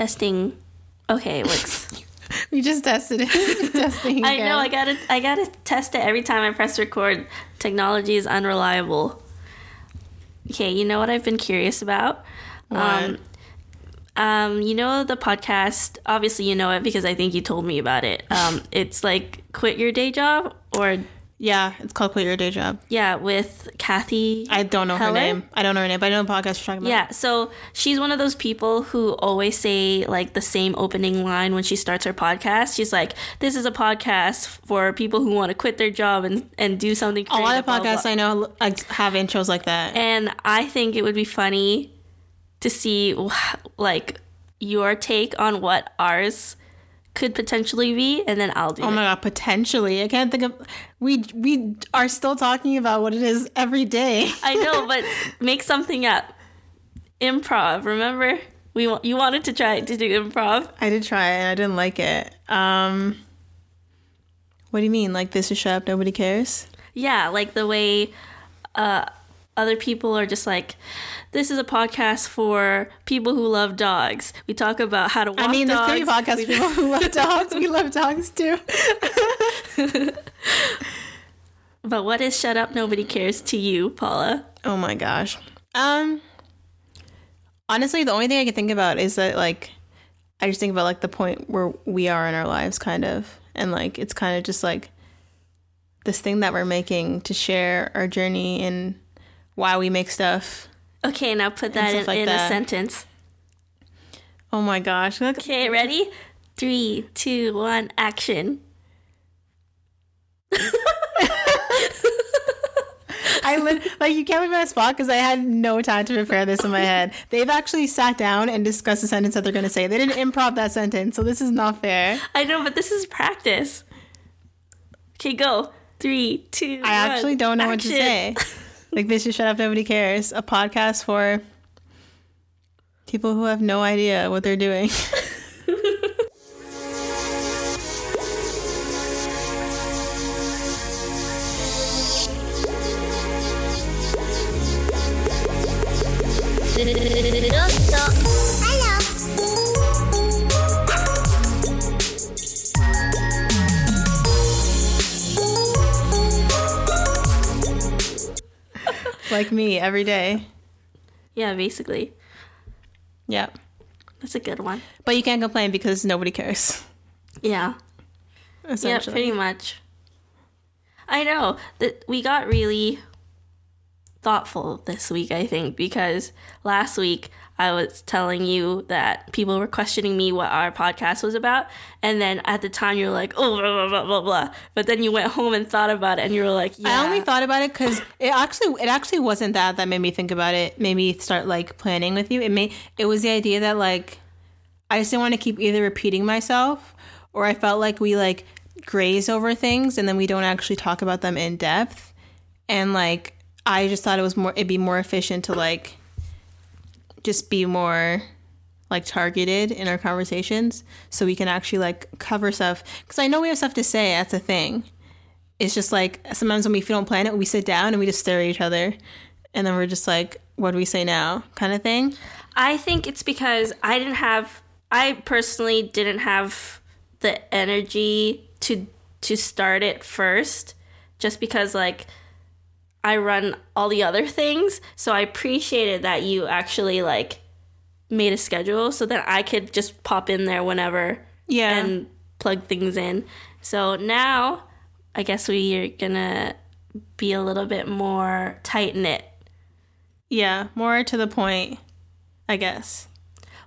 Testing. Okay, it works. We just tested it. Testing. I know. I gotta test it every time I press record. Technology is unreliable. Okay, you know what I've been curious about? What? You know the podcast, obviously you know it because I think you told me about it. It's like Quit Your Day Job, or... Yeah, it's called Quit Your Day Job. Yeah, with Kathy... I don't know Heller? Her name. I don't know her name, but I know the podcast you're talking about. Yeah, so she's one of those people who always say, like, the same opening line when she starts her podcast. She's like, this is a podcast for people who want to quit their job and do something creative. A lot of podcasts I know have intros like that. And I think it would be funny to see, like, your take on what ours could potentially be, and then I'll do Oh my God, potentially. I can't think of... We are still talking about what it is every day. I know, but make something up. Improv, remember? You wanted to try to do improv. I did try it, and I didn't like it. What do you mean? Like, this is Shut Up, Nobody Cares? Yeah, like the way other people are just like... This is a podcast for people who love dogs. We talk about how to walk dogs. I mean, there's three podcasts for people who love dogs. We love dogs, too. But what is Shut Up, Nobody Cares to you, Paula? Oh, my gosh. Honestly, the only thing I can think about is that, like, I just think about, like, the point where we are in our lives, kind of. And, like, it's kind of just, like, this thing that we're making to share our journey and why we make stuff. Okay, now put that in a sentence. Oh my gosh. Okay, ready? 3, 2, 1, action. You can't leave my spot because I had no time to prepare this in my head. They've actually sat down and discussed the sentence that they're going to say. They didn't improv that sentence, so this is not fair. I know, but this is practice. Okay, go. 3, 2, 1, I actually don't know action. What to say. Like, this is Shut Up, Nobody Cares, a podcast for people who have no idea what they're doing. Like me every day. Yeah, basically. Yeah. That's a good one. But you can't complain because nobody cares. Yeah. Essentially. Yeah, pretty much. I know that we got really thoughtful this week, I think, because last week I was telling you that people were questioning me what our podcast was about, and then at the time you were like, oh, blah, blah, blah, blah, blah. But then you went home and thought about it, and you were like, yeah. I only thought about it because it actually wasn't that made me think about it, made me start, like, planning with you. It was the idea that, like, I just didn't want to keep either repeating myself, or I felt like we, like, graze over things, and then we don't actually talk about them in depth, and, like, I just thought it'd be more efficient to, like, just be more, like, targeted in our conversations so we can actually, like, cover stuff. Because I know we have stuff to say. That's the thing. It's just, like, sometimes when we don't plan it, we sit down and we just stare at each other. And then we're just like, what do we say now? Kind of thing. I think it's because I personally didn't have the energy to start it first, just because, like, I run all the other things, so I appreciated that you actually, like, made a schedule so that I could just pop in there whenever and plug things in. So now I guess we are going to be a little bit more tight-knit. Yeah, more to the point, I guess.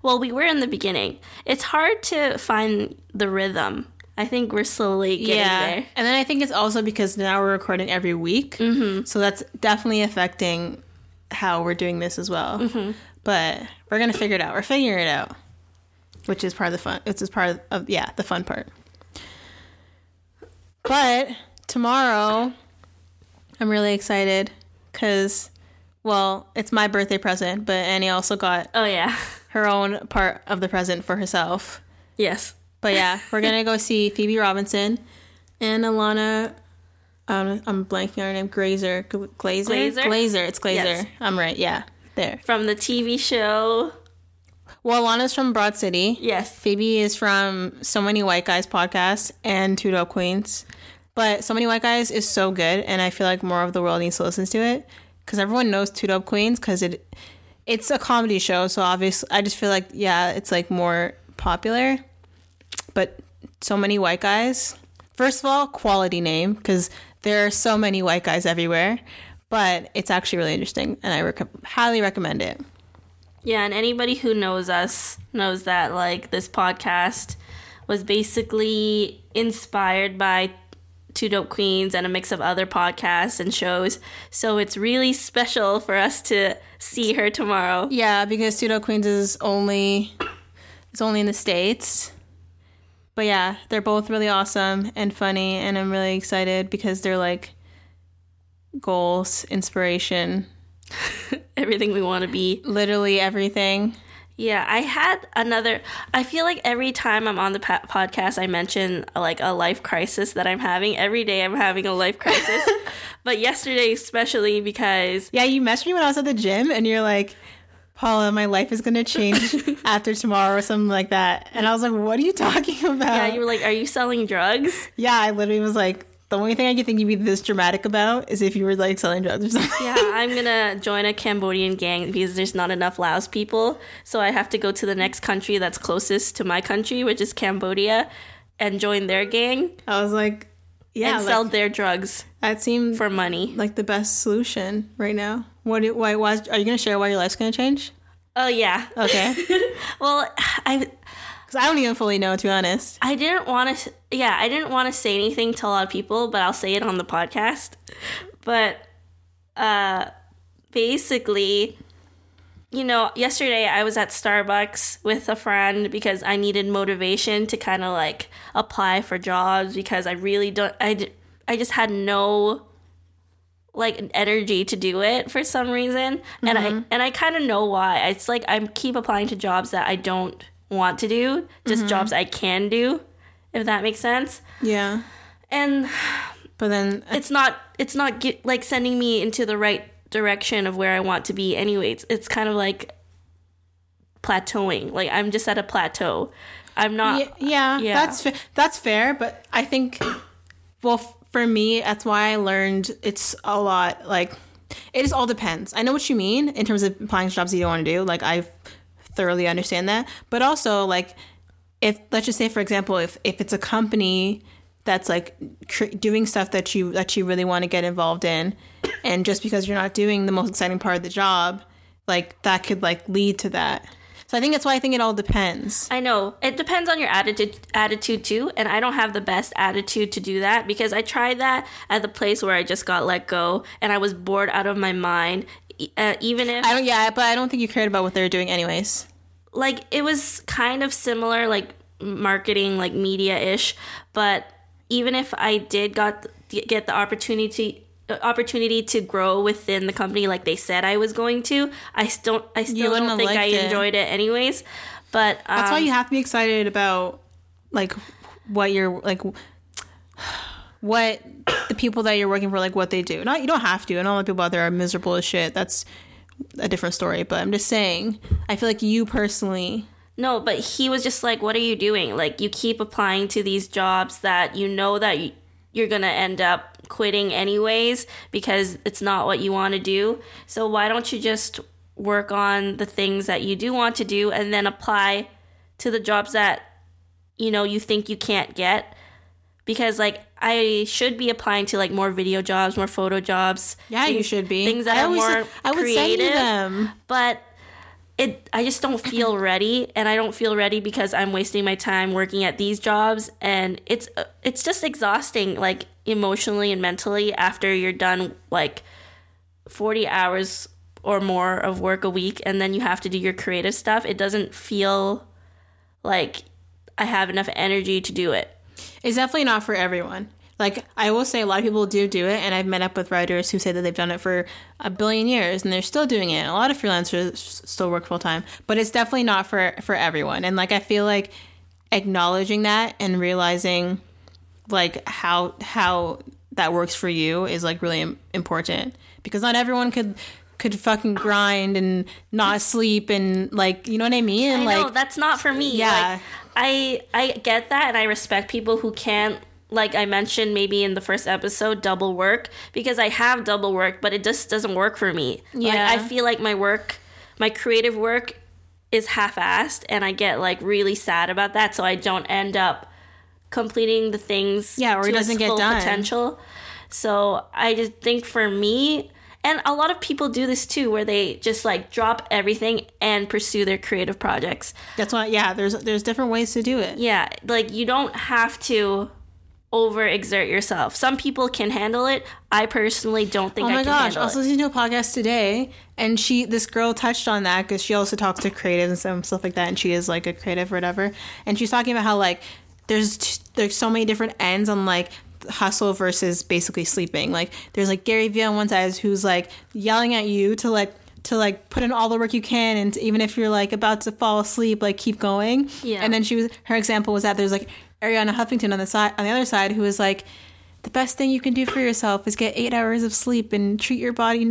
Well, we were in the beginning. It's hard to find the rhythm. I think we're slowly getting there. And then I think it's also because now we're recording every week. Mm-hmm. So that's definitely affecting how we're doing this as well. Mm-hmm. But we're going to figure it out. We're figuring it out, which is part of the fun. It's part of, the fun part. But tomorrow, I'm really excited because, well, it's my birthday present, but Annie also got her own part of the present for herself. Yes. But yeah, we're going to go see Phoebe Robinson and Ilana, I'm blanking on her name, Glazer? It's Glazer. Yes. I'm right, yeah. There. From the TV show. Well, Ilana's from Broad City. Yes. Phoebe is from So Many White Guys podcast and Two Dope Queens. But So Many White Guys is so good, and I feel like more of the world needs to listen to it because everyone knows Two Dope Queens because it's a comedy show. So obviously, I just feel like, yeah, it's like more popular. But So Many White Guys, first of all, quality name because there are so many white guys everywhere. But it's actually really interesting, and I highly recommend it. Yeah, and anybody who knows us knows that, like, this podcast was basically inspired by Two Dope Queens and a mix of other podcasts and shows. So it's really special for us to see her tomorrow. Yeah, because Two Dope Queens is only in the States. But yeah, they're both really awesome and funny, and I'm really excited because they're like goals, inspiration, everything we want to be. Literally everything. Yeah, I had another. I feel like every time I'm on the podcast, I mention like a life crisis that I'm having. Every day I'm having a life crisis. But yesterday especially because. Yeah, you messaged me when I was at the gym and you're like, Paula, my life is going to change after tomorrow or something like that. And I was like, what are you talking about? Yeah, you were like, are you selling drugs? Yeah, I literally was like, the only thing I could think you'd be this dramatic about is if you were, like, selling drugs or something. Yeah, I'm going to join a Cambodian gang because there's not enough Laos people. So I have to go to the next country that's closest to my country, which is Cambodia, and join their gang. I was like, yeah. And like, sell their drugs. That seemed for money. Like the best solution right now. Why are you going to share why your life's going to change? Oh, yeah. Okay. Well, I don't even fully know, to be honest. I didn't want to say anything to a lot of people, but I'll say it on the podcast. But basically, you know, yesterday I was at Starbucks with a friend because I needed motivation to kind of like apply for jobs because I really don't, I just had no like energy to do it for some reason. Mm-hmm. And I kind of know why. It's like I keep applying to jobs that I don't want to do, just mm-hmm. jobs I can do, if that makes sense. Yeah. And but then it's not like sending me into the right direction of where I want to be anyway. It's kind of like plateauing. Like I'm just at a plateau. I'm not. Yeah. That's fair, but I think for me that's why I learned it's a lot like it just all depends. I know what you mean in terms of applying to jobs you don't want to do. Like I've thoroughly understand that, but also like if let's just say for example if it's a company that's like doing stuff that you really want to get involved in, and just because you're not doing the most exciting part of the job, like that could like lead to that. So I think that's why I think it all depends. I know it depends on your attitude too, and I don't have the best attitude to do that because I tried that at the place where I just got let go and I was bored out of my mind. Even if I don't, yeah, but I don't think you cared about what they were doing anyways. Like it was kind of similar, like marketing, like media-ish. But even if I did get the opportunity to grow within the company, like they said I was going to, I still don't think I enjoyed it anyways. But that's why you have to be excited about like what you're like. What the people that you're working for, like what they do. Not you don't have to, and all the people out there are miserable as shit. That's a different story. But I'm just saying, I feel like you personally. No, but he was just like, "What are you doing? Like you keep applying to these jobs that you know that you're gonna end up quitting anyways because it's not what you want to do. So why don't you just work on the things that you do want to do and then apply to the jobs that you know you think you can't get." Because, like, I should be applying to, like, more video jobs, more photo jobs. Yeah, you should be. Things that are more creative. Them. But I just don't feel ready. And I don't feel ready because I'm wasting my time working at these jobs. And it's just exhausting, like, emotionally and mentally after you're done, like, 40 hours or more of work a week. And then you have to do your creative stuff. It doesn't feel like I have enough energy to do it. It's definitely not for everyone. Like, I will say a lot of people do it, and I've met up with writers who say that they've done it for a billion years, and they're still doing it. A lot of freelancers still work full-time, but it's definitely not for everyone. And, like, I feel like acknowledging that and realizing, like, how that works for you is, like, really important because not everyone could could fucking grind and not sleep and, like, you know what I mean? I know, that's not for me. Yeah. Like, I get that, and I respect people who can't, like I mentioned maybe in the first episode, double work, because I have double work, but it just doesn't work for me. Yeah. Like, I feel like my work, my creative work is half-assed, and I get, like, really sad about that, so I don't end up completing the things or to it doesn't its full get done. Potential. So I just think for me, and a lot of people do this too, where they just, like, drop everything and pursue their creative projects. That's why, there's different ways to do it. Yeah, like, you don't have to overexert yourself. Some people can handle it. I personally don't think I can handle it. Oh my gosh, I was listening to a podcast today, and this girl touched on that, because she also talks to creatives and some stuff like that, and she is, like, a creative or whatever. And she's talking about how, like, there's so many different ends on, like, hustle versus basically sleeping. Like, there's, like, Gary Vee on one side who's, like, yelling at you to put in all the work you can, and even if you're, like, about to fall asleep, like, keep going. Yeah. And then her example was that there's, like, Ariana Huffington on the other side who is, like, the best thing you can do for yourself is get 8 hours of sleep and treat your body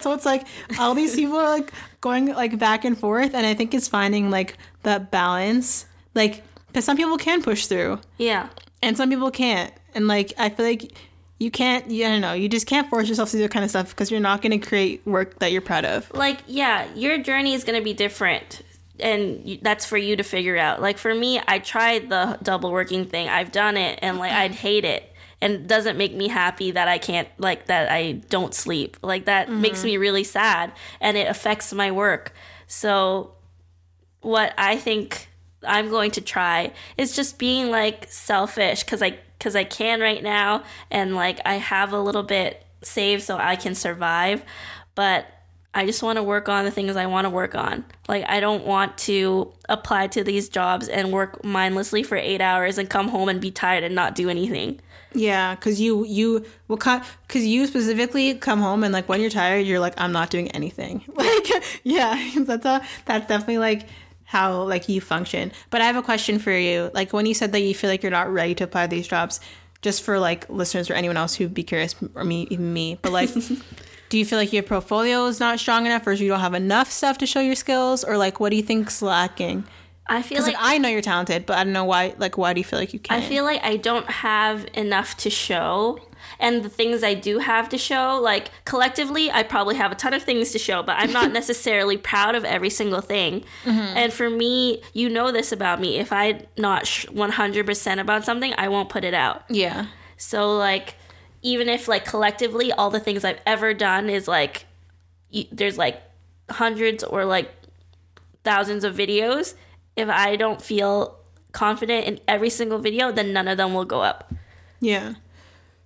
so it's, like, all these people are, like, going, like, back and forth, and I think it's finding, like, that balance, like, because some people can push through. Yeah. And some people can't. And, like, I feel like you can't, I don't know, you just can't force yourself to do that kind of stuff, because you're not going to create work that you're proud of. Like, yeah, your journey is going to be different, and that's for you to figure out. Like, for me, I tried the double working thing. I've done it, and, like, I'd hate it. And it doesn't make me happy that I can't, like, that I don't sleep. Like, that makes me really sad, and it affects my work. So what I think I'm going to try is just being, like, selfish, because I can right now, and, like, I have a little bit saved so I can survive, but I just want to work on the things I want to work on. Like, I don't want to apply to these jobs and work mindlessly for 8 hours and come home and be tired and not do anything. Yeah, because you specifically come home and, like, when you're tired, you're like, I'm not doing anything. Like, yeah, that's definitely, like, how, like, you function. But I have a question for you. Like, when you said that you feel like you're not ready to apply to these jobs, just for, like, listeners or anyone else who'd be curious, or me, even me, but, like, do you feel like your portfolio is not strong enough, or you don't have enough stuff to show your skills, or, like, what do you think's lacking? I feel like I know you're talented, but I don't know why. Like, why do you feel like you can't? I feel like I don't have enough to show, and the things I do have to show, like, collectively, I probably have a ton of things to show, but I'm not necessarily proud of every single thing. Mm-hmm. And for me, you know this about me. If I'm not 100% about something, I won't put it out. Yeah. So, like, even if, like, collectively, all the things I've ever done is, like, there's, like, hundreds or, like, thousands of videos. If I don't feel confident in every single video, then none of them will go up. Yeah.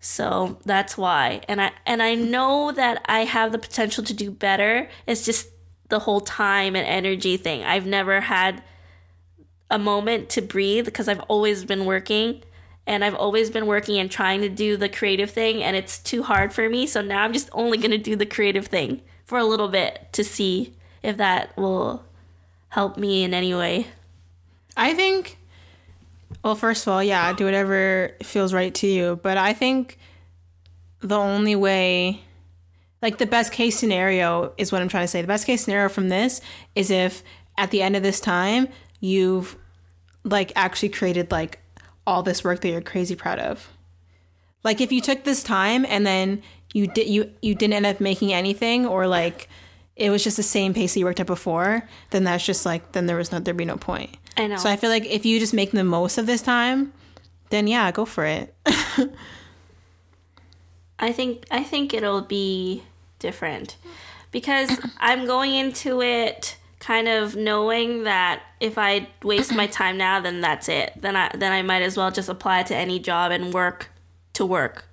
So that's why. And I know that I have the potential to do better. It's just the whole time and energy thing. I've never had a moment to breathe, because I've always been working. And I've always been working and trying to do the creative thing, and it's too hard for me. So now I'm just only going to do the creative thing for a little bit to see if that will help me in any way. I think, well, first of all, yeah, do whatever feels right to you. But I think the only way, like, the best case scenario is what I'm trying to say. The best case scenario from this is if at the end of this time, you've, like, actually created, like, all this work that you're crazy proud of. Like, if you took this time and then you didn't end up making anything, or, like, it was just the same pace that you worked at before, then that's just, like, then there'd be no point. I know. So I feel like if you just make the most of this time, then, yeah, go for it. I think it'll be different, because I'm going into it kind of knowing that if I waste my time now, then that's it. Then I might as well just apply to any job and work to work.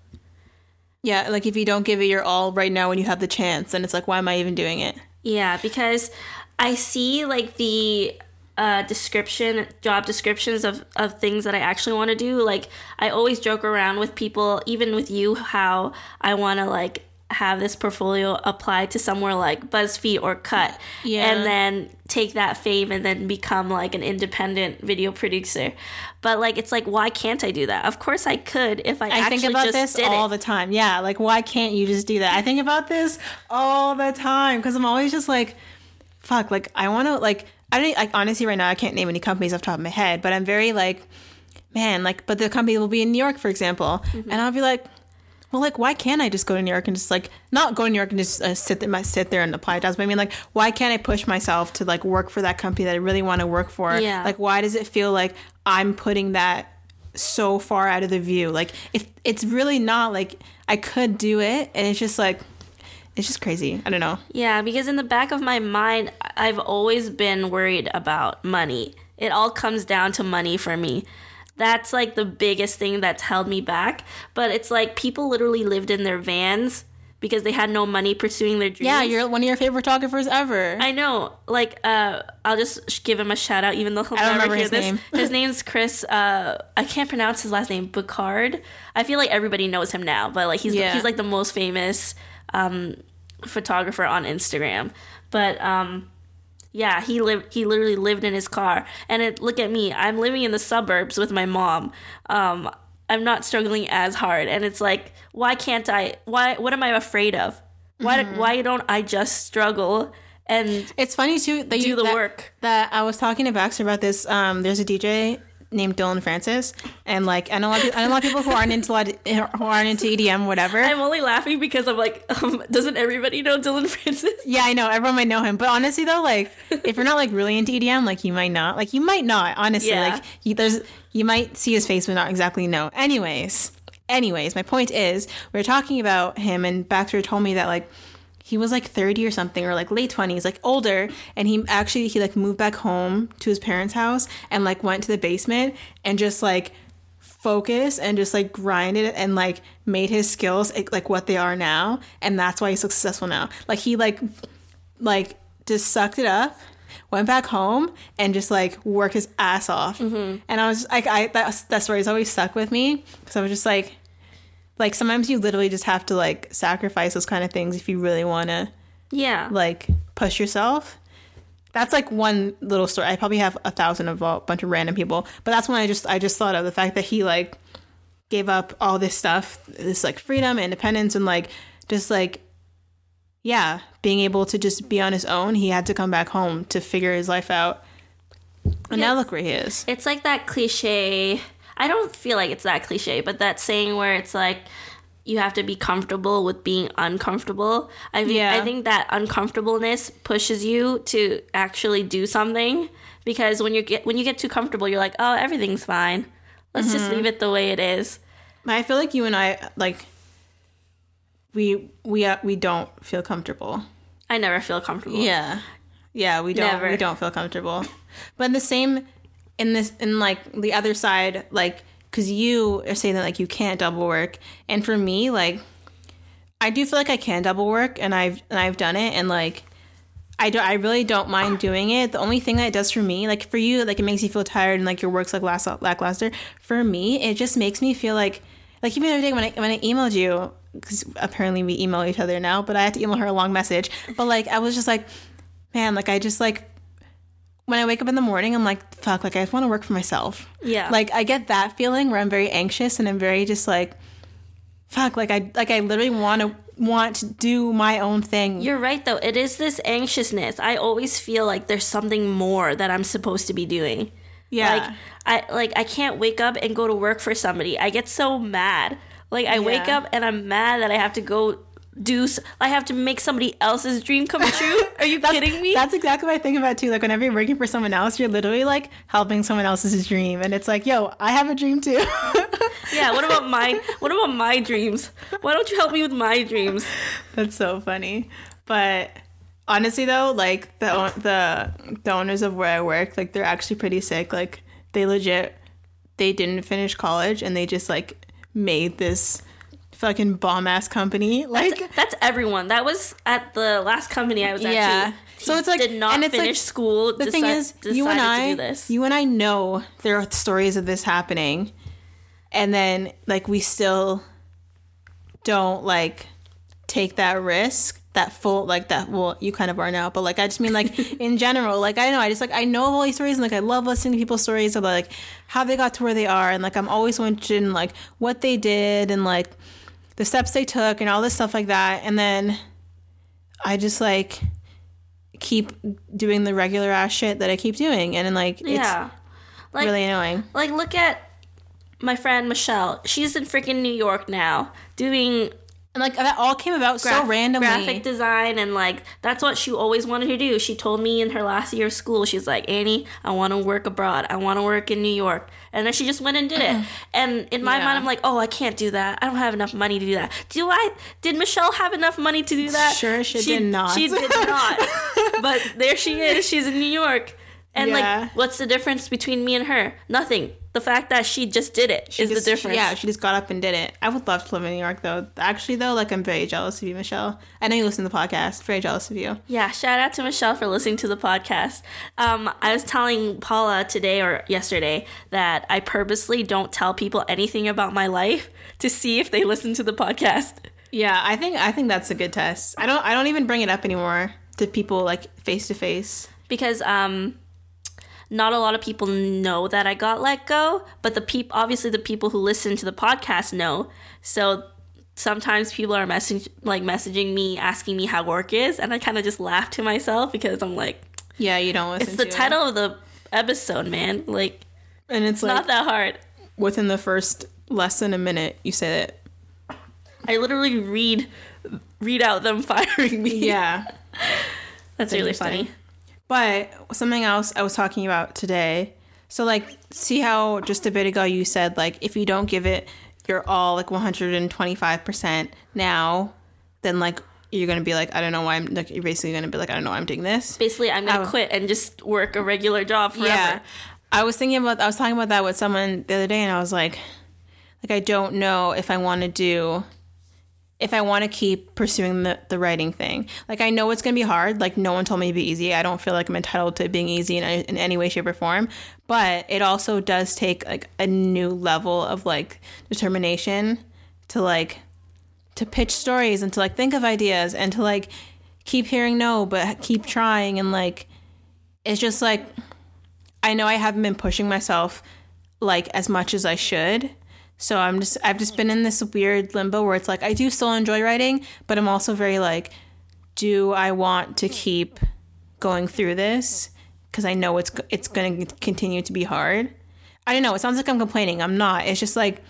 Yeah, like, if you don't give it your all right now when you have the chance, then it's like, why am I even doing it? Yeah, because I see, like, the job descriptions of things that I actually want to do. Like, I always joke around with people, even with you, how I want to, like, have this portfolio apply to somewhere like BuzzFeed or Cut, and then take that fame and then become like an independent video producer. But like, it's like, why can't I do that? Of course I could if I actually just did it. I think about this all the time. Yeah, like, why can't you just do that? I think about this all the time because I'm always just like, fuck, like I want to, like, I don't, like, honestly right now I can't name any companies off the top of my head, but I'm very like, man, like, but the company will be in New York, for example, and I'll be like, well, like, why can't I just go to New York and just, like, not go to New York and just sit there and apply jobs? But I mean, like, why can't I push myself to, like, work for that company that I really want to work for? Yeah. Like, why does it feel like I'm putting that so far out of the view? Like, if it's really not, like, I could do it, and it's just, like, it's just crazy. I don't know. Yeah, because in the back of my mind, I've always been worried about money. It all comes down to money for me. That's, like, the biggest thing that's held me back. But it's, like, people literally lived in their vans because they had no money pursuing their dreams. Yeah, you're one of your favorite photographers ever. I know. Like, I'll just give him a shout-out, even though he'll never hear this. I don't remember his name. His name's Chris. I can't pronounce his last name. Bacard. I feel like everybody knows him now. But, like, he's like, the most famous photographer on Instagram. But, yeah, he literally lived in his car. And look at me. I'm living in the suburbs with my mom. I'm not struggling as hard. And it's like, why can't I? What am I afraid of? Why don't I just struggle? And it's funny, too, that work. That I was talking to Baxter about this. There's a DJ named Dillon Francis, and like, and a lot of people who aren't into EDM, whatever. I'm only laughing because I'm like, doesn't everybody know Dillon Francis? Yeah, I know everyone might know him, but honestly though, like, if you're not like really into EDM, like you might not. Honestly, yeah. Like you might see his face, but not exactly know. Anyways, my point is, we were talking about him, and Baxter told me that like he was like 30 or something, or like late 20s, like older, and he like moved back home to his parents' house and like went to the basement and just like focused and just like grinded and like made his skills like what they are now, and that's why he's so successful now. Like he like just sucked it up, went back home, and just like worked his ass off. Mm-hmm. And I was just, like, that story's always stuck with me because I was just like. Like, sometimes you literally just have to, like, sacrifice those kind of things if you really want to, like, push yourself. That's, like, one little story. I probably have 1,000 of a bunch of random people. But that's when I just thought of the fact that he, like, gave up all this stuff, this, like, freedom, independence, and, like, just, like, yeah, being able to just be on his own. He had to come back home to figure his life out. And now look where he is. It's like that cliche... I don't feel like it's that cliche, but that saying where it's like you have to be comfortable with being uncomfortable. I mean, I think that uncomfortableness pushes you to actually do something, because when you get too comfortable, you're like, oh, everything's fine. Let's just leave it the way it is. I feel like you and I, like, we don't feel comfortable. I never feel comfortable. Yeah, we don't. Never. We don't feel comfortable. But in the same. In like the other side, like, because you are saying that like you can't double work, and for me, like, I do feel like I can double work, and I've done it, and like I really don't mind doing it. The only thing that it does for me, like for you, like it makes you feel tired and like your work's like lackluster. For me, it just makes me feel like even the other day when I emailed you, because apparently we email each other now, but I had to email her a long message, but like I was just like, man, like I just like. When I wake up in the morning, I'm like, fuck, like, I just want to work for myself. Yeah. Like, I get that feeling where I'm very anxious and I'm very just like, fuck, like, I literally want to do my own thing. You're right, though. It is this anxiousness. I always feel like there's something more that I'm supposed to be doing. Yeah. Like, I can't wake up and go to work for somebody. I get so mad. Like, I wake up and I'm mad that I have to go... I have to make somebody else's dream come true? Are you kidding me? That's exactly what I think about too. Like whenever you're working for someone else, you're literally like helping someone else's dream, and it's like, yo, I have a dream too. Yeah. What about my dreams? Why don't you help me with my dreams? That's so funny. But honestly, though, like the owners of where I work, like they're actually pretty sick. Like they didn't finish college, and they just like made this. Fucking bomb ass company. Like that's everyone. That was at the last company I was at. Yeah. So it's like did not finish like, school. The thing is, you and I know there are stories of this happening, and then like we still don't like take that risk, that full, like that, well, you kind of are now, but like, I just mean like in general, like, I know, I just like, I know of all these stories and like, I love listening to people's stories of like how they got to where they are. And like, I'm always interested in like what they did and like the steps they took and all this stuff like that. And then I just like keep doing the regular ass shit that I keep doing. And then like, yeah, it's like, really annoying. Like, look at my friend Michelle. She's in freaking New York now doing... And, like, that all came about so randomly. Graphic design, and, like, that's what she always wanted to do. She told me in her last year of school, she's like, Annie, I want to work abroad. I want to work in New York. And then she just went and did it. And in my mind, I'm like, oh, I can't do that. I don't have enough money to do that. Did Michelle have enough money to do that? Sure, she did not. She did not. But there she is. She's in New York. And, like, what's the difference between me and her? Nothing. The fact that she just did it is the difference. Yeah, she just got up and did it. I would love to live in New York, though. Actually, though, like, I'm very jealous of you, Michelle. I know you listen to the podcast. Very jealous of you. Yeah, shout out to Michelle for listening to the podcast. I was telling Paula today or yesterday that I purposely don't tell people anything about my life to see if they listen to the podcast. Yeah, I think that's a good test. I don't even bring it up anymore to people, like, face-to-face. Because, not a lot of people know that I got let go, but obviously the people who listen to the podcast know. So sometimes people are messaging me, asking me how work is, and I kind of just laugh to myself because I'm like, yeah, you don't listen to it. It's the title of the episode, man. Like, and it's like, not that hard. Within the first less than a minute, you said it. I literally read out them firing me. Yeah. That's really funny. But something else I was talking about today. So, like, see how just a bit ago you said, like, if you don't give it your all, like, 125% now, then, like, you're going to be like, I don't know why I'm, like, you're basically going to be like, I don't know why I'm doing this. Basically, I'm going to quit and just work a regular job forever. Yeah. I was talking about that with someone the other day, and I was like, I don't know if I want to if I want to keep pursuing the writing thing. Like, I know it's going to be hard. Like, no one told me to be easy. I don't feel like I'm entitled to being easy in any way, shape, or form. But it also does take, like, a new level of, like, determination to, like, to pitch stories and to, like, think of ideas and to, like, keep hearing no but keep trying. And, like, it's just, like, I know I haven't been pushing myself, like, as much as I should. So I've just been in this weird limbo where it's like, I do still enjoy writing, but I'm also very like, do I want to keep going through this? Because I know it's going to continue to be hard. I don't know. It sounds like I'm complaining. I'm not. It's just like,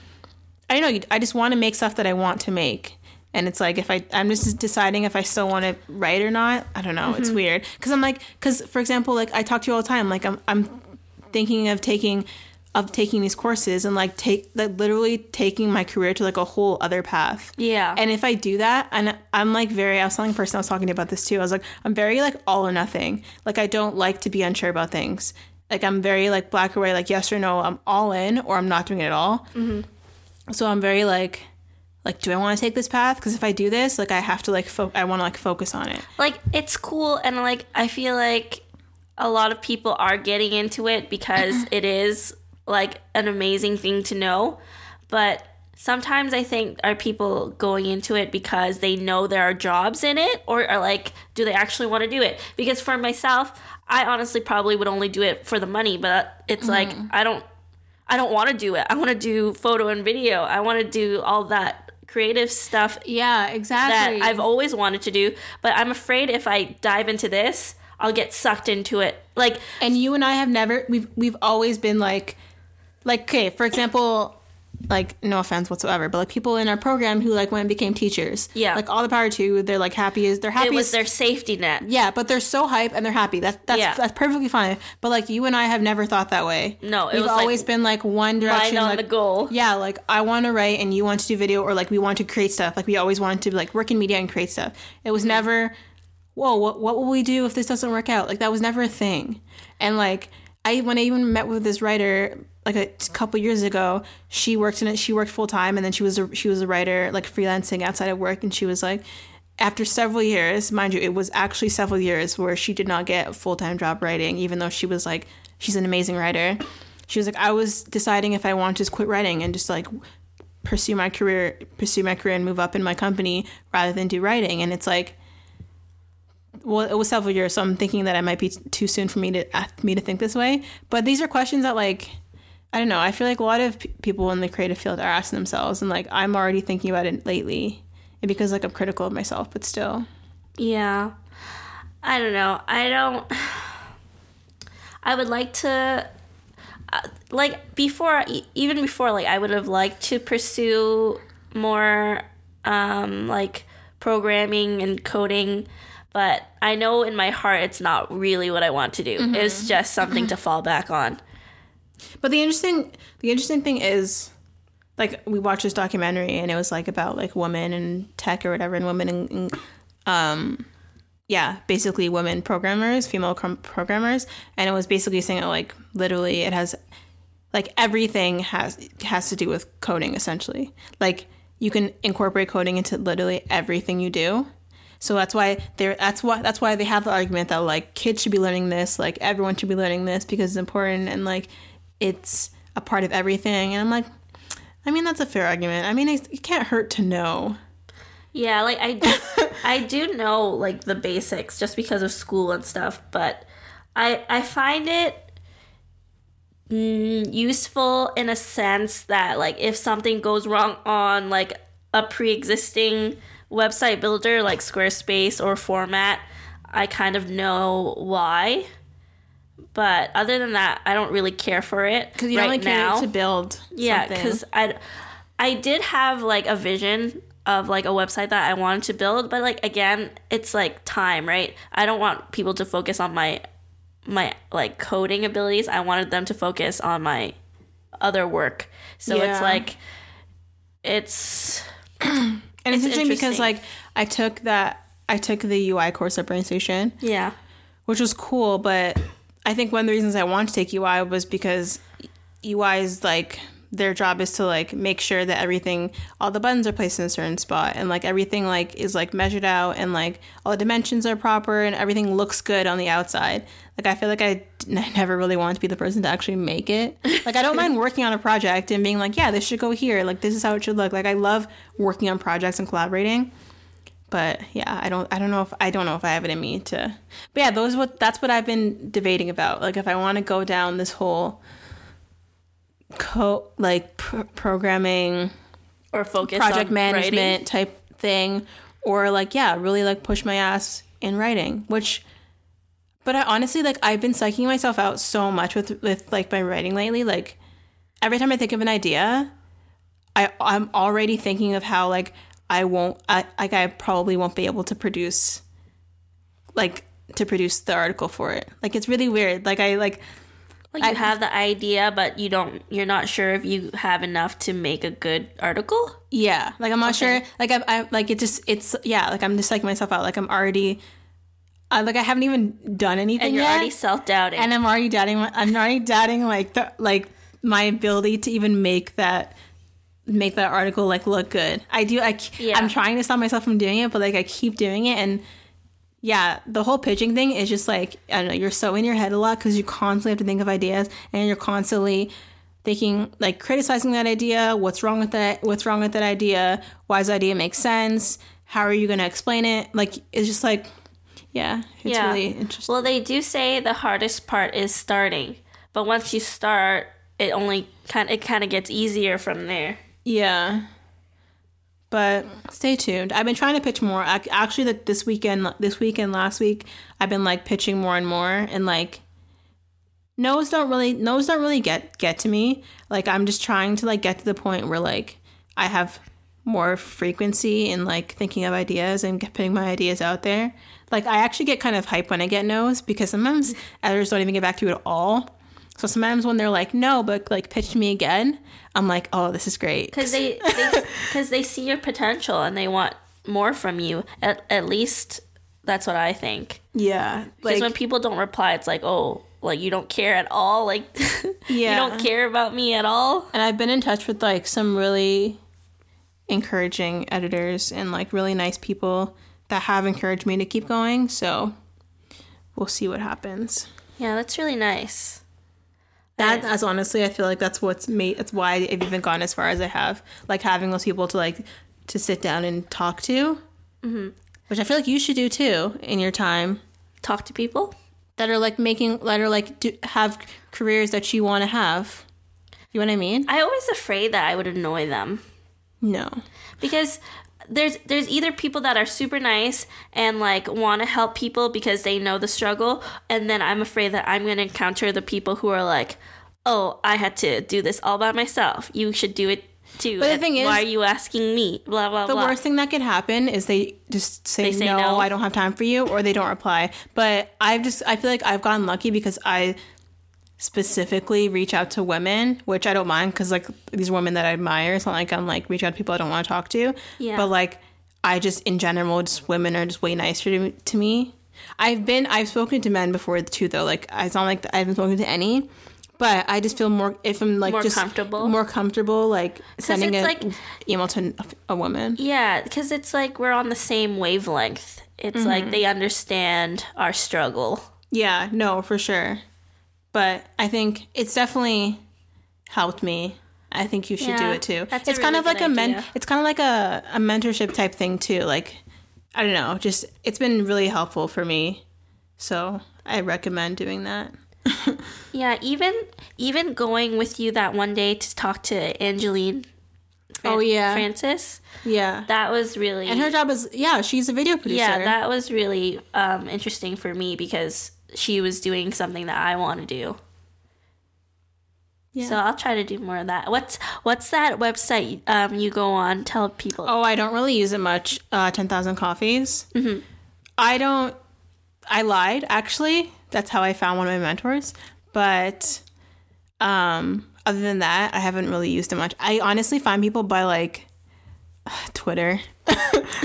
I don't know. I just want to make stuff that I want to make. And it's like, if I'm just deciding if I still want to write or not. I don't know. Mm-hmm. It's weird. Because I'm like, for example, like I talk to you all the time. Like I'm thinking of taking these courses and literally taking my career to like a whole other path. Yeah. And if I do that, and I'm like I was telling the person I was talking to about this too. I was like, I'm very like all or nothing. Like I don't like to be unsure about things. Like I'm very like black or white, like yes or no, I'm all in or I'm not doing it at all. Mm-hmm. So I'm very like, do I want to take this path? Because if I do this, like I have to like, I want to like focus on it. Like it's cool. And like, I feel like a lot of people are getting into it because it is like an amazing thing to know, but sometimes I think are people going into it because they know there are jobs in it, or are like, do they actually want to do it? Because for myself, I honestly probably would only do it for the money, but it's like I don't want to do it. I want to do photo and video. I want to do all that creative stuff. Yeah, exactly. That I've always wanted to do, but I'm afraid if I dive into this, I'll get sucked into it. Like, and you and I have never. We've always been like. Like, okay, for example, like, no offense whatsoever, but, like, people in our program who, like, went and became teachers. Yeah. Like, all the power to, they're, like, happy as... It was their safety net. Yeah, but they're so hype and they're happy. That's perfectly fine. But, like, you and I have never thought that way. No, We've always been, like, one direction. Mind on the goal. Yeah, like, I want to write and you want to do video, or, like, we want to create stuff. Like, we always wanted to, like, work in media and create stuff. It was never, whoa, what will we do if this doesn't work out? Like, that was never a thing. And, like, when I even met with this writer... Like a couple years ago, she worked in it. She worked full time, and then she was a writer, like freelancing outside of work. And she was like, after several years, mind you, it was actually several years where she did not get a full time job writing, even though she was like, she's an amazing writer. She was like, I was deciding if I want to just quit writing and just like pursue my career and move up in my company rather than do writing. And it's like, well, it was several years, so I'm thinking that it might be too soon for me to think this way. But these are questions that, like, I don't know. I feel like a lot of people in the creative field are asking themselves, and like I'm already thinking about it lately, and because like I'm critical of myself, but still. Yeah, I don't know. I would like to, like before, like I would have liked to pursue more like programming and coding. But I know in my heart it's not really what I want to do. Mm-hmm. It's just something to fall back on. But the interesting thing is, like, we watched this documentary and it was like about like women in tech or whatever, and women in basically women programmers, female programmers, and it was basically saying that, like, literally it has like everything has to do with coding essentially. Like, you can incorporate coding into literally everything you do. So that's why they have the argument that, like, kids should be learning this, like everyone should be learning this because it's important and like it's a part of everything. And I'm like, I mean, that's a fair argument. I mean, it can't hurt to know. Yeah, like I do know like the basics just because of school and stuff, but I find it useful in a sense that, like, if something goes wrong on like a pre-existing website builder like Squarespace or Format, I kind of know why. But other than that, I don't really care for it because you only care to build. Yeah, because I did have like a vision of like a website that I wanted to build, but like again, it's like time, right? I don't want people to focus on my like coding abilities. I wanted them to focus on my other work. So yeah. It's like it's. And it's interesting because, like, I took the UI course at BrainStation. Yeah. Which was cool, but I think one of the reasons I wanted to take UI was because UI is, like, their job is to, like, make sure that everything, all the buttons are placed in a certain spot and, like, everything, like, is, like, measured out and, like, all the dimensions are proper and everything looks good on the outside. Like, I feel like I never really wanted to be the person to actually make it. Like, I don't mind working on a project and being like, yeah, this should go here. Like, this is how it should look. Like, I love working on projects and collaborating. But yeah, I don't know if I have it in me to. But yeah, that's what I've been debating about. Like, if I want to go down this whole programming or focus project on management writing type thing, or like, yeah, really like push my ass in writing, which. But I honestly, like, I've been psyching myself out so much with like my writing lately. Like, every time I think of an idea, I'm already thinking of how like I probably won't be able to produce the article for it. Like, it's really weird. Like, I have the idea, but you're not sure if you have enough to make a good article. Yeah, like I'm not sure. Like I like it just it's yeah. Like I'm just psyching myself out. Like I'm already. Like I haven't even done anything and you're yet. Already self-doubting, and I'm already doubting like my ability to even make that article like look good. I'm trying to stop myself from doing it, but like I keep doing it, and yeah, the whole pitching thing is just like, I don't know, you're so in your head a lot because you constantly have to think of ideas, and you're constantly thinking, like, criticizing that idea. What's wrong with that idea? Why does that idea make sense? How are you going to explain it? Like, it's just like. Yeah, it's really interesting. Well, they do say the hardest part is starting, but once you start, it kind of gets easier from there. Yeah, but stay tuned. I've been trying to pitch more. Actually, like this weekend, last week, I've been like pitching more and more, and like no's don't really get to me. Like, I'm just trying to like get to the point where like I have more frequency in like thinking of ideas and putting my ideas out there. Like, I actually get kind of hype when I get no's, because sometimes editors don't even get back to you at all. So sometimes when they're like, no, but like pitch me again, I'm like, oh, this is great. Because they see your potential and they want more from you. At least that's what I think. Yeah. Because when people don't reply, it's like, oh, like you don't care at all. Like, yeah. You don't care about me at all. And I've been in touch with like some really encouraging editors and like really nice people that have encouraged me to keep going, so we'll see what happens. Yeah, that's really nice. That's honestly, I feel like that's what's made. That's why I've even gone as far as I have, like having those people to sit down and talk to, mm-hmm. which I feel like you should do too in your time. Talk to people that are like making, that are like have careers that you want to have. You know what I mean? I always afraid that I would annoy them. No, because there's either people that are super nice and like want to help people because they know the struggle, and then I'm afraid that I'm going to encounter the people who are like, oh, I had to do this all by myself, you should do it too, but the thing is, why are you asking me, blah blah blah. The worst thing that could happen is they just say no, I don't have time for you, or they don't reply. But I feel like I've gotten lucky because I specifically reach out to women, which I don't mind, because like these are women that I admire. It's not like I'm like reaching out to people I don't want to talk to. Yeah. But like I just in general, just women are just way nicer to me. I've spoken to men before too, though. Like it's not like I haven't spoken to any, but I just feel more if I'm like more just comfortable. More comfortable like sending email to a woman. Yeah, because it's like we're on the same wavelength. It's mm-hmm. like they understand our struggle. Yeah, no, for sure. But I think it's definitely helped me. I think you should do it too. That's it's a really kind of like idea. It's kind of like a mentorship type thing too. Like I don't know, just it's been really helpful for me. So I recommend doing that. Yeah, even going with you that one day to talk to Angel Francis. Yeah, that was really and her job is she's a video producer. Yeah, that was really interesting for me because she was doing something that I want to do. Yeah. So I'll try to do more of that. What's that website you go on? Tell people. Oh, I don't really use it much. 10,000 Coffees. Mm-hmm. I lied, actually. That's how I found one of my mentors. But other than that, I haven't really used it much. I honestly find people by like Twitter.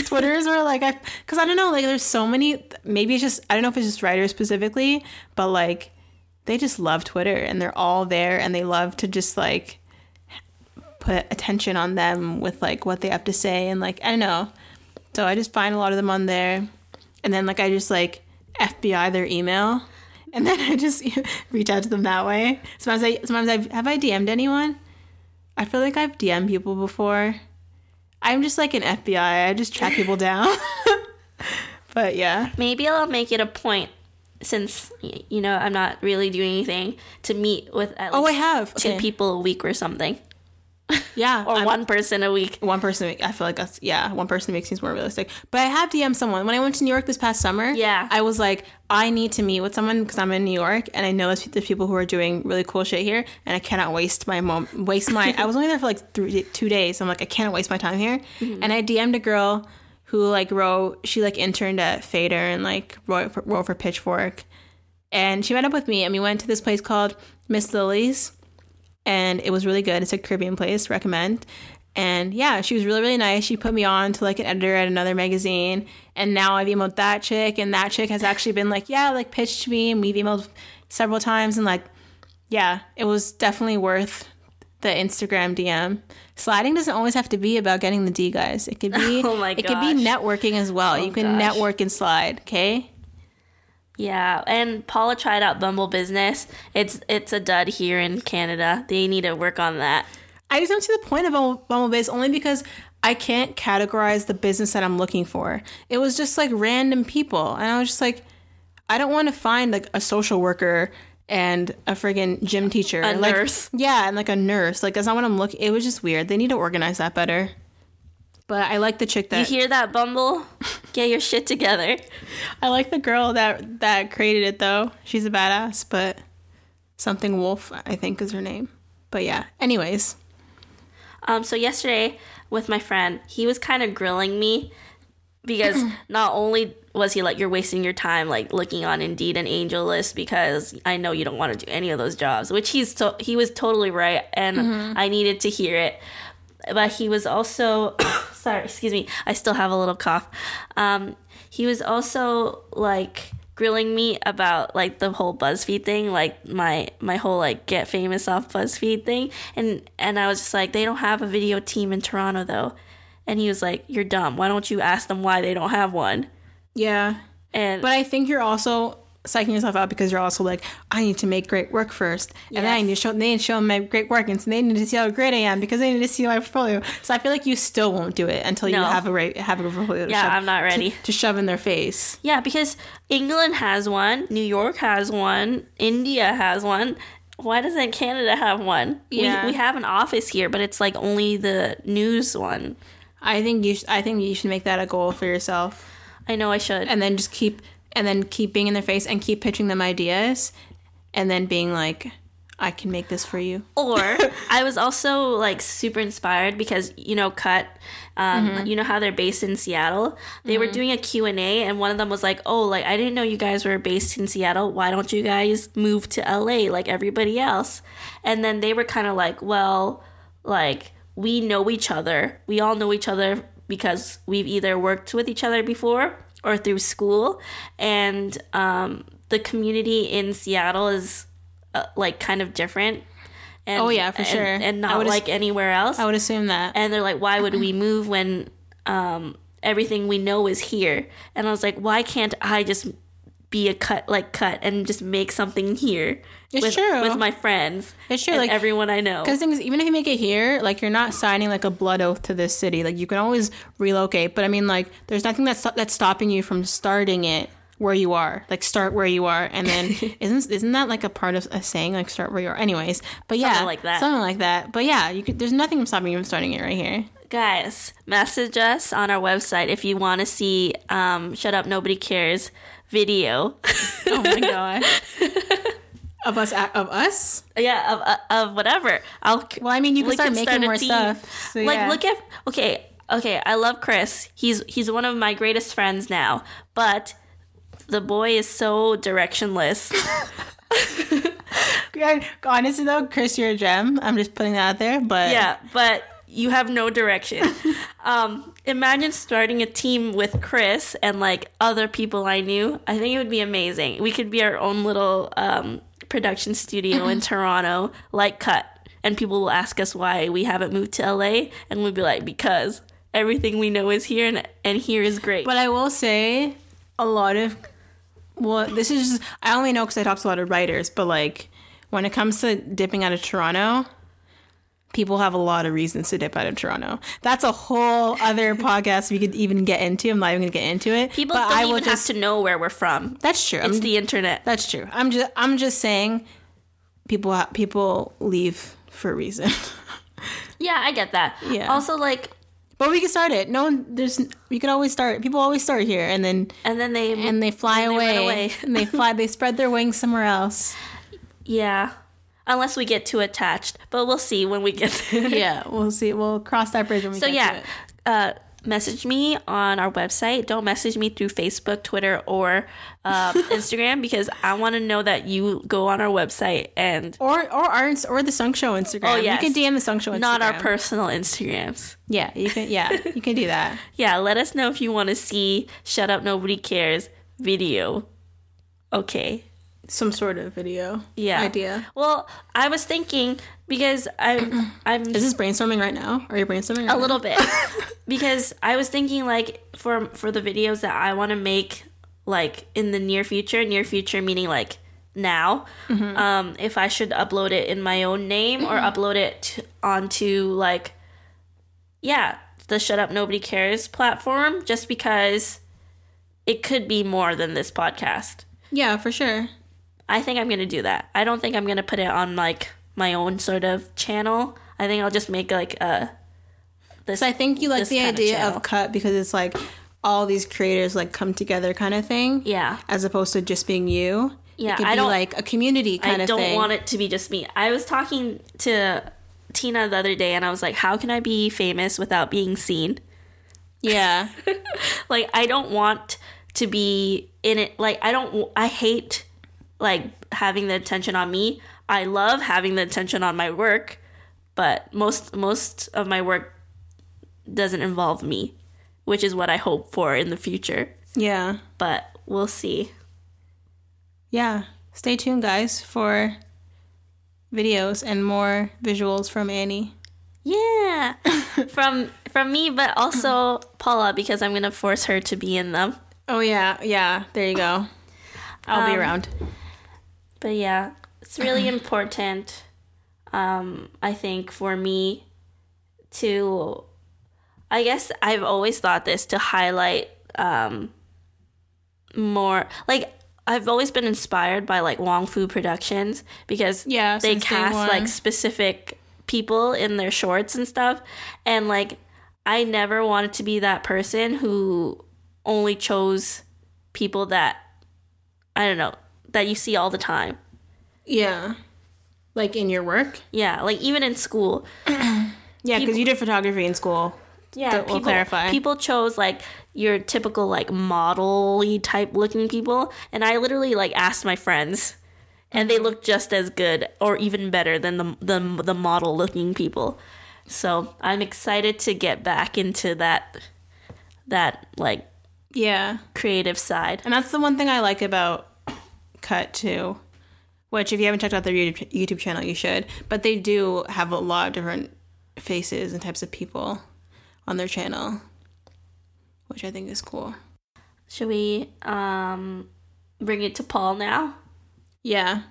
Twitter is where like because I don't know, like there's so many, maybe it's just I don't know if it's just writers specifically, but like they just love Twitter and they're all there and they love to just like put attention on them with like what they have to say and like I don't know. So I just find a lot of them on there, and then like I just like FBI their email and then I just reach out to them that way. Sometimes I have I DM'd anyone? I feel like I've DM'd people before. I'm just like an FBI. I just track people down. But yeah. Maybe I'll make it a point, since, you know, I'm not really doing anything, to meet with at least two people a week or something. Yeah. Or one person a week. One person a week. I feel like that's, one person a week seems more realistic. But I have DM'd someone. When I went to New York this past summer, I was like, I need to meet with someone because I'm in New York and I know there's people who are doing really cool shit here and I cannot waste my I was only there for like 2 days. So I'm like, I cannot waste my time here. Mm-hmm. And I DM'd a girl who like she like interned at Fader and like wrote for Pitchfork. And she met up with me and we went to this place called Miss Lily's. And it was really good. It's a Caribbean place, recommend. And yeah, she was really, really nice. She put me on to like an editor at another magazine. And now I've emailed that chick. And that chick has actually been like, like pitched me. And we've emailed several times. And like, it was definitely worth the Instagram DM. Sliding doesn't always have to be about getting the D, guys. It could be, it could be networking as well. Oh, you can network and slide, okay? Yeah, and Paula tried out Bumble Business. It's a dud here in Canada. They need to work on that. I just don't see the point of Bumble Biz, only because I can't categorize the business that I'm looking for. It was just like random people. And I was just like, I don't want to find like a social worker and a friggin' gym teacher. A nurse. Yeah, and like a nurse. Like that's not what I'm looking. It was just weird. They need to organize that better. But I like the chick that... You hear that, Bumble? Get your shit together. I like the girl that created it, though. She's a badass, but... Something Wolf, I think, is her name. But yeah. Anyways. So yesterday, with my friend, he was kind of grilling me. Because not only was he like, you're wasting your time, like, looking on Indeed and Angel List, because I know you don't want to do any of those jobs. Which he was totally right, and mm-hmm. I needed to hear it. But he was also... Sorry, excuse me. I still have a little cough. He was also, like, grilling me about, like, the whole BuzzFeed thing, like, my whole, like, get famous off BuzzFeed thing. And I was just like, they don't have a video team in Toronto, though. And he was like, you're dumb. Why don't you ask them why they don't have one? Yeah. But I think you're also psyching yourself out because you're also like, I need to make great work first. Yes. And then I need to show, they need to show my great work. And so they need to see how great I am because they need to see my portfolio. So I feel like you still won't do it until you have a portfolio to shove, I'm not ready. To shove in their face. Yeah, because England has one. New York has one. India has one. Why doesn't Canada have one? Yeah. We have an office here, but it's like only the news one. I think you should make that a goal for yourself. I know I should. And then just keep being in their face and keep pitching them ideas and then being like, I can make this for you. Or I was also like super inspired because, you know, Cut, mm-hmm. you know how they're based in Seattle? They mm-hmm. were doing a Q&A and one of them was like, oh, like I didn't know you guys were based in Seattle. Why don't you guys move to LA like everybody else? And then they were kind of like, well, like we know each other. We all know each other because we've either worked with each other before or through school, and the community in Seattle is like kind of different. And, oh yeah, for sure. And not like anywhere else. I would assume that. And they're like, why would we move when everything we know is here? And I was like, why can't I just be a cut and just make something here with my friends? It's true, and like everyone I know. Because things, even if you make it here, like you're not signing like a blood oath to this city. Like you can always relocate, but I mean, like there's nothing that's stopping you from starting it where you are. Like start where you are, and then isn't that like a part of a saying? Like start where you are. Anyways, but yeah, something like that. But yeah, you could, there's nothing stopping you from starting it right here. Guys, message us on our website if you want to see Shut Up, Nobody Cares video. Oh my god. Of us? Yeah, of whatever. You can start making more stuff. So, like yeah. Okay, I love Chris. He's one of my greatest friends now, but the boy is so directionless. Honestly though, Chris, you're a gem. I'm just putting that out there, but yeah, but you have no direction. Imagine starting a team with Chris and like other people I knew. I think it would be amazing. We could be our own little production studio in Toronto, like Cut. And people will ask us why we haven't moved to LA. And we'll be like, because everything we know is here and here is great. But I will say I only know because I talk to a lot of writers. But like when it comes to dipping out of Toronto, people have a lot of reasons to dip out of Toronto. That's a whole other podcast we could even get into. I'm not even going to get into it. People but don't I will even just, have to know where we're from. That's true. It's the internet. That's true. I'm just saying people leave for a reason. Yeah, I get that. Yeah. Also, like... But we can start it. We can always start. People always start here, and then they fly away. And they fly. They spread their wings somewhere else. Yeah. Unless we get too attached. But we'll see when we get there. Yeah, we'll see. We'll cross that bridge when we get to it. So, yeah, message me on our website. Don't message me through Facebook, Twitter, or Instagram because I want to know that you go on our website and... Or the Sunk Show Instagram. Oh, yes. You can DM the Sunk Show Instagram. Not our personal Instagrams. Yeah, you can do that. Yeah, let us know if you want to see Shut Up, Nobody Cares video. Okay. Some sort of video idea. Well, I was thinking because I'm Is this brainstorming right now? Are you brainstorming right now? A little bit. Because I was thinking like for the videos that I want to make like in the near future meaning like now, mm-hmm. If I should upload it in my own name or upload it onto like the Shut Up Nobody Cares platform just because it could be more than this podcast. Yeah, for sure. I think I'm going to do that. I don't think I'm going to put it on, like, my own sort of channel. I think I'll just make, like, this. So I think you like the idea of Cut because it's, like, all these creators, like, come together kind of thing. Yeah. As opposed to just being you. Yeah. It could be, like, a community kind of thing. I don't want it to be just me. I was talking to Tina the other day, and I was like, how can I be famous without being seen? Yeah. Like, I don't want to be in it. Like, I hate... like having the attention on me. I love having the attention on my work, but most of my work doesn't involve me, which is what I hope for in the future. Yeah. But we'll see. Yeah. Stay tuned, guys, for videos and more visuals from Annie. Yeah. from me, but also Paula, because I'm going to force her to be in them. Oh, yeah. Yeah. There you go. I'll be around. But yeah, it's really important, I think, for me to, I guess I've always thought this, to highlight more, like, I've always been inspired by, like, Wong Fu Productions, because they cast, like, specific people in their shorts and stuff, and, like, I never wanted to be that person who only chose people that, I don't know, that you see all the time. Yeah. Like, in your work? Yeah, like, even in school. Yeah, because you did photography in school. Yeah, that will clarify. People chose, like, your typical, like, model-y type-looking people, and I literally, like, asked my friends, and they looked just as good or even better than the model-looking people. So I'm excited to get back into that like, creative side. And that's the one thing I like about Cut, too, which, if you haven't checked out their YouTube channel, you should. But they do have a lot of different faces and types of people on their channel, which I think is cool. Should we bring it to Paul now? Yeah.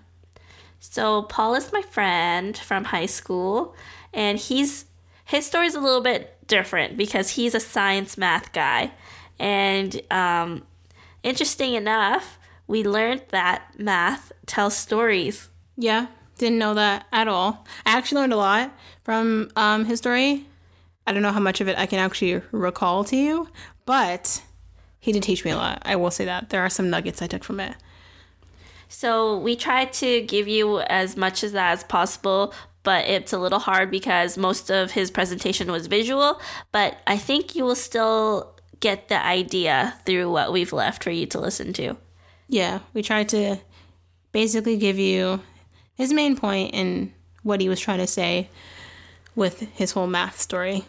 So Paul is my friend from high school, and his story's a little bit different because he's a science math guy. And interesting enough, we learned that math tells stories. Yeah, didn't know that at all. I actually learned a lot from his story. I don't know how much of it I can actually recall to you, but he did teach me a lot. I will say that. There are some nuggets I took from it. So we try to give you as much of that as possible, but it's a little hard because most of his presentation was visual, but I think you will still get the idea through what we've left for you to listen to. Yeah, we tried to basically give you his main point and what he was trying to say with his whole math story.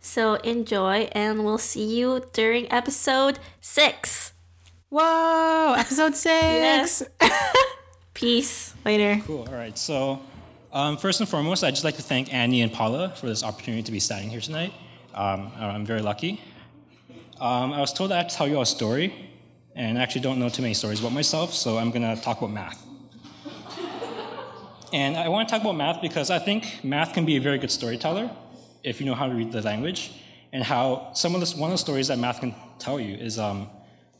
So enjoy, and we'll see you during episode 6. Whoa, episode 6. Yes. Peace. Later. Cool. All right. So first and foremost, I'd just like to thank Annie and Paula for this opportunity to be standing here tonight. I'm very lucky. I was told I had to tell you all a story, and I actually don't know too many stories about myself, so I'm going to talk about math. And I want to talk about math because I think math can be a very good storyteller if you know how to read the language, and how one of the stories that math can tell you is that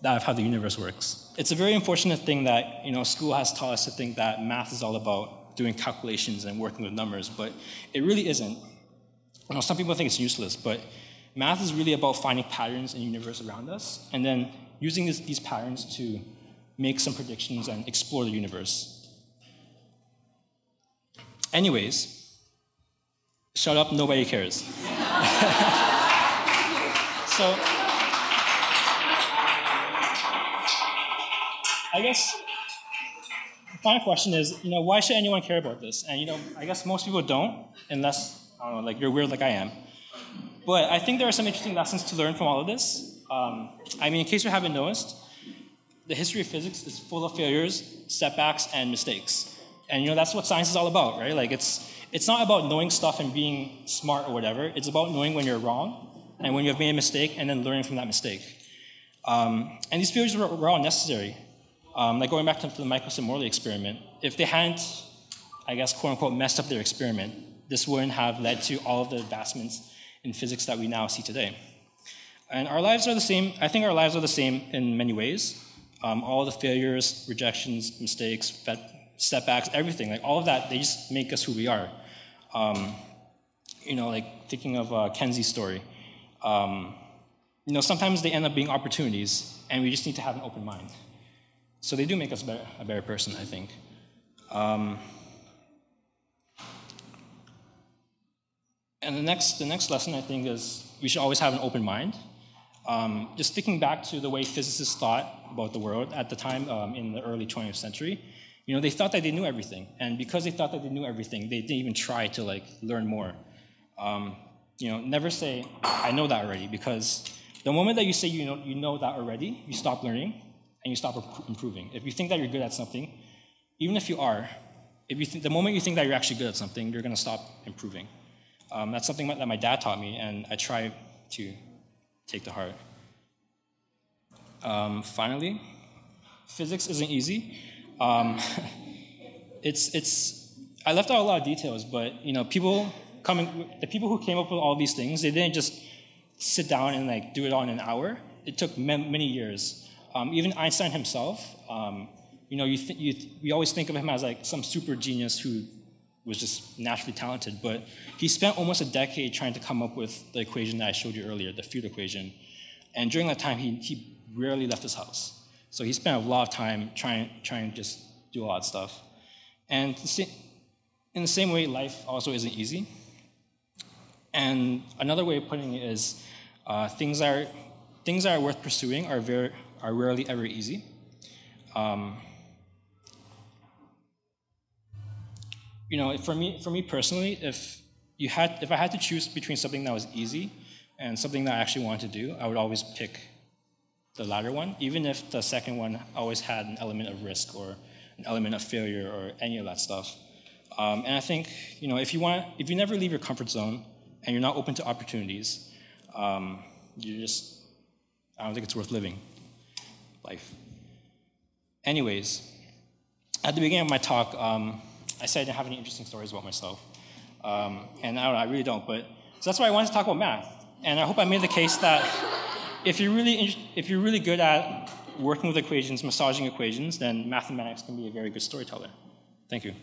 of how the universe works. It's a very unfortunate thing that, you know, school has taught us to think that math is all about doing calculations and working with numbers, but it really isn't. You know, some people think it's useless, but math is really about finding patterns in the universe around us and then using these patterns to make some predictions and explore the universe. Anyways, shut up, nobody cares. So, I guess the final question is, you know, why should anyone care about this? And, you know, I guess most people don't, unless, I don't know, like, you're weird like I am. But I think there are some interesting lessons to learn from all of this. I mean, in case you haven't noticed, the history of physics is full of failures, setbacks, and mistakes. And, you know, that's what science is all about, right? Like, it's not about knowing stuff and being smart or whatever. It's about knowing when you're wrong and when you've made a mistake and then learning from that mistake. And these failures were all necessary. Like, going back to the Michelson-Morley experiment, if they hadn't, I guess, quote-unquote, messed up their experiment, this wouldn't have led to all of the advancements in physics that we now see today. And our lives are the same. I think our lives are the same in many ways. All the failures, rejections, mistakes, setbacks, everything, like all of that, they just make us who we are. You know, like thinking of Kenzie's story, you know, sometimes they end up being opportunities, and we just need to have an open mind. So they do make us a better person, I think. And the next lesson, I think, is we should always have an open mind. Just thinking back to the way physicists thought about the world at the time, in the early 20th century, you know, they thought that they knew everything, and because they thought that they knew everything, they didn't even try to, like, learn more. You know, never say, I know that already, because the moment that you say you know that already, you stop learning, and you stop improving. If you think that you're good at something, even if you are, the moment you think that you're actually good at something, you're going to stop improving. That's something that my dad taught me, and I try to take to heart. Finally, Physics isn't easy. I left out a lot of details, but you know, the people who came up with all these things, they didn't just sit down and like do it all in an hour. It took many years. Even Einstein himself, you know, we always think of him as like some super genius who was just naturally talented, but he spent almost a decade trying to come up with the equation that I showed you earlier, the field equation. And during that time, he rarely left his house. So he spent a lot of time trying to just do a lot of stuff. And in the same way, life also isn't easy. And another way of putting it is, things that are worth pursuing are rarely ever easy. You know, for me personally, if I had to choose between something that was easy and something that I actually wanted to do, I would always pick the latter one, even if the second one always had an element of risk or an element of failure or any of that stuff. And I think, you know, if you never leave your comfort zone and you're not open to opportunities, I don't think it's worth living life. Anyways, at the beginning of my talk, I said I didn't have any interesting stories about myself. And I really don't, but so that's why I wanted to talk about math. And I hope I made the case that if you're really good at working with equations, massaging equations, then mathematics can be a very good storyteller. Thank you.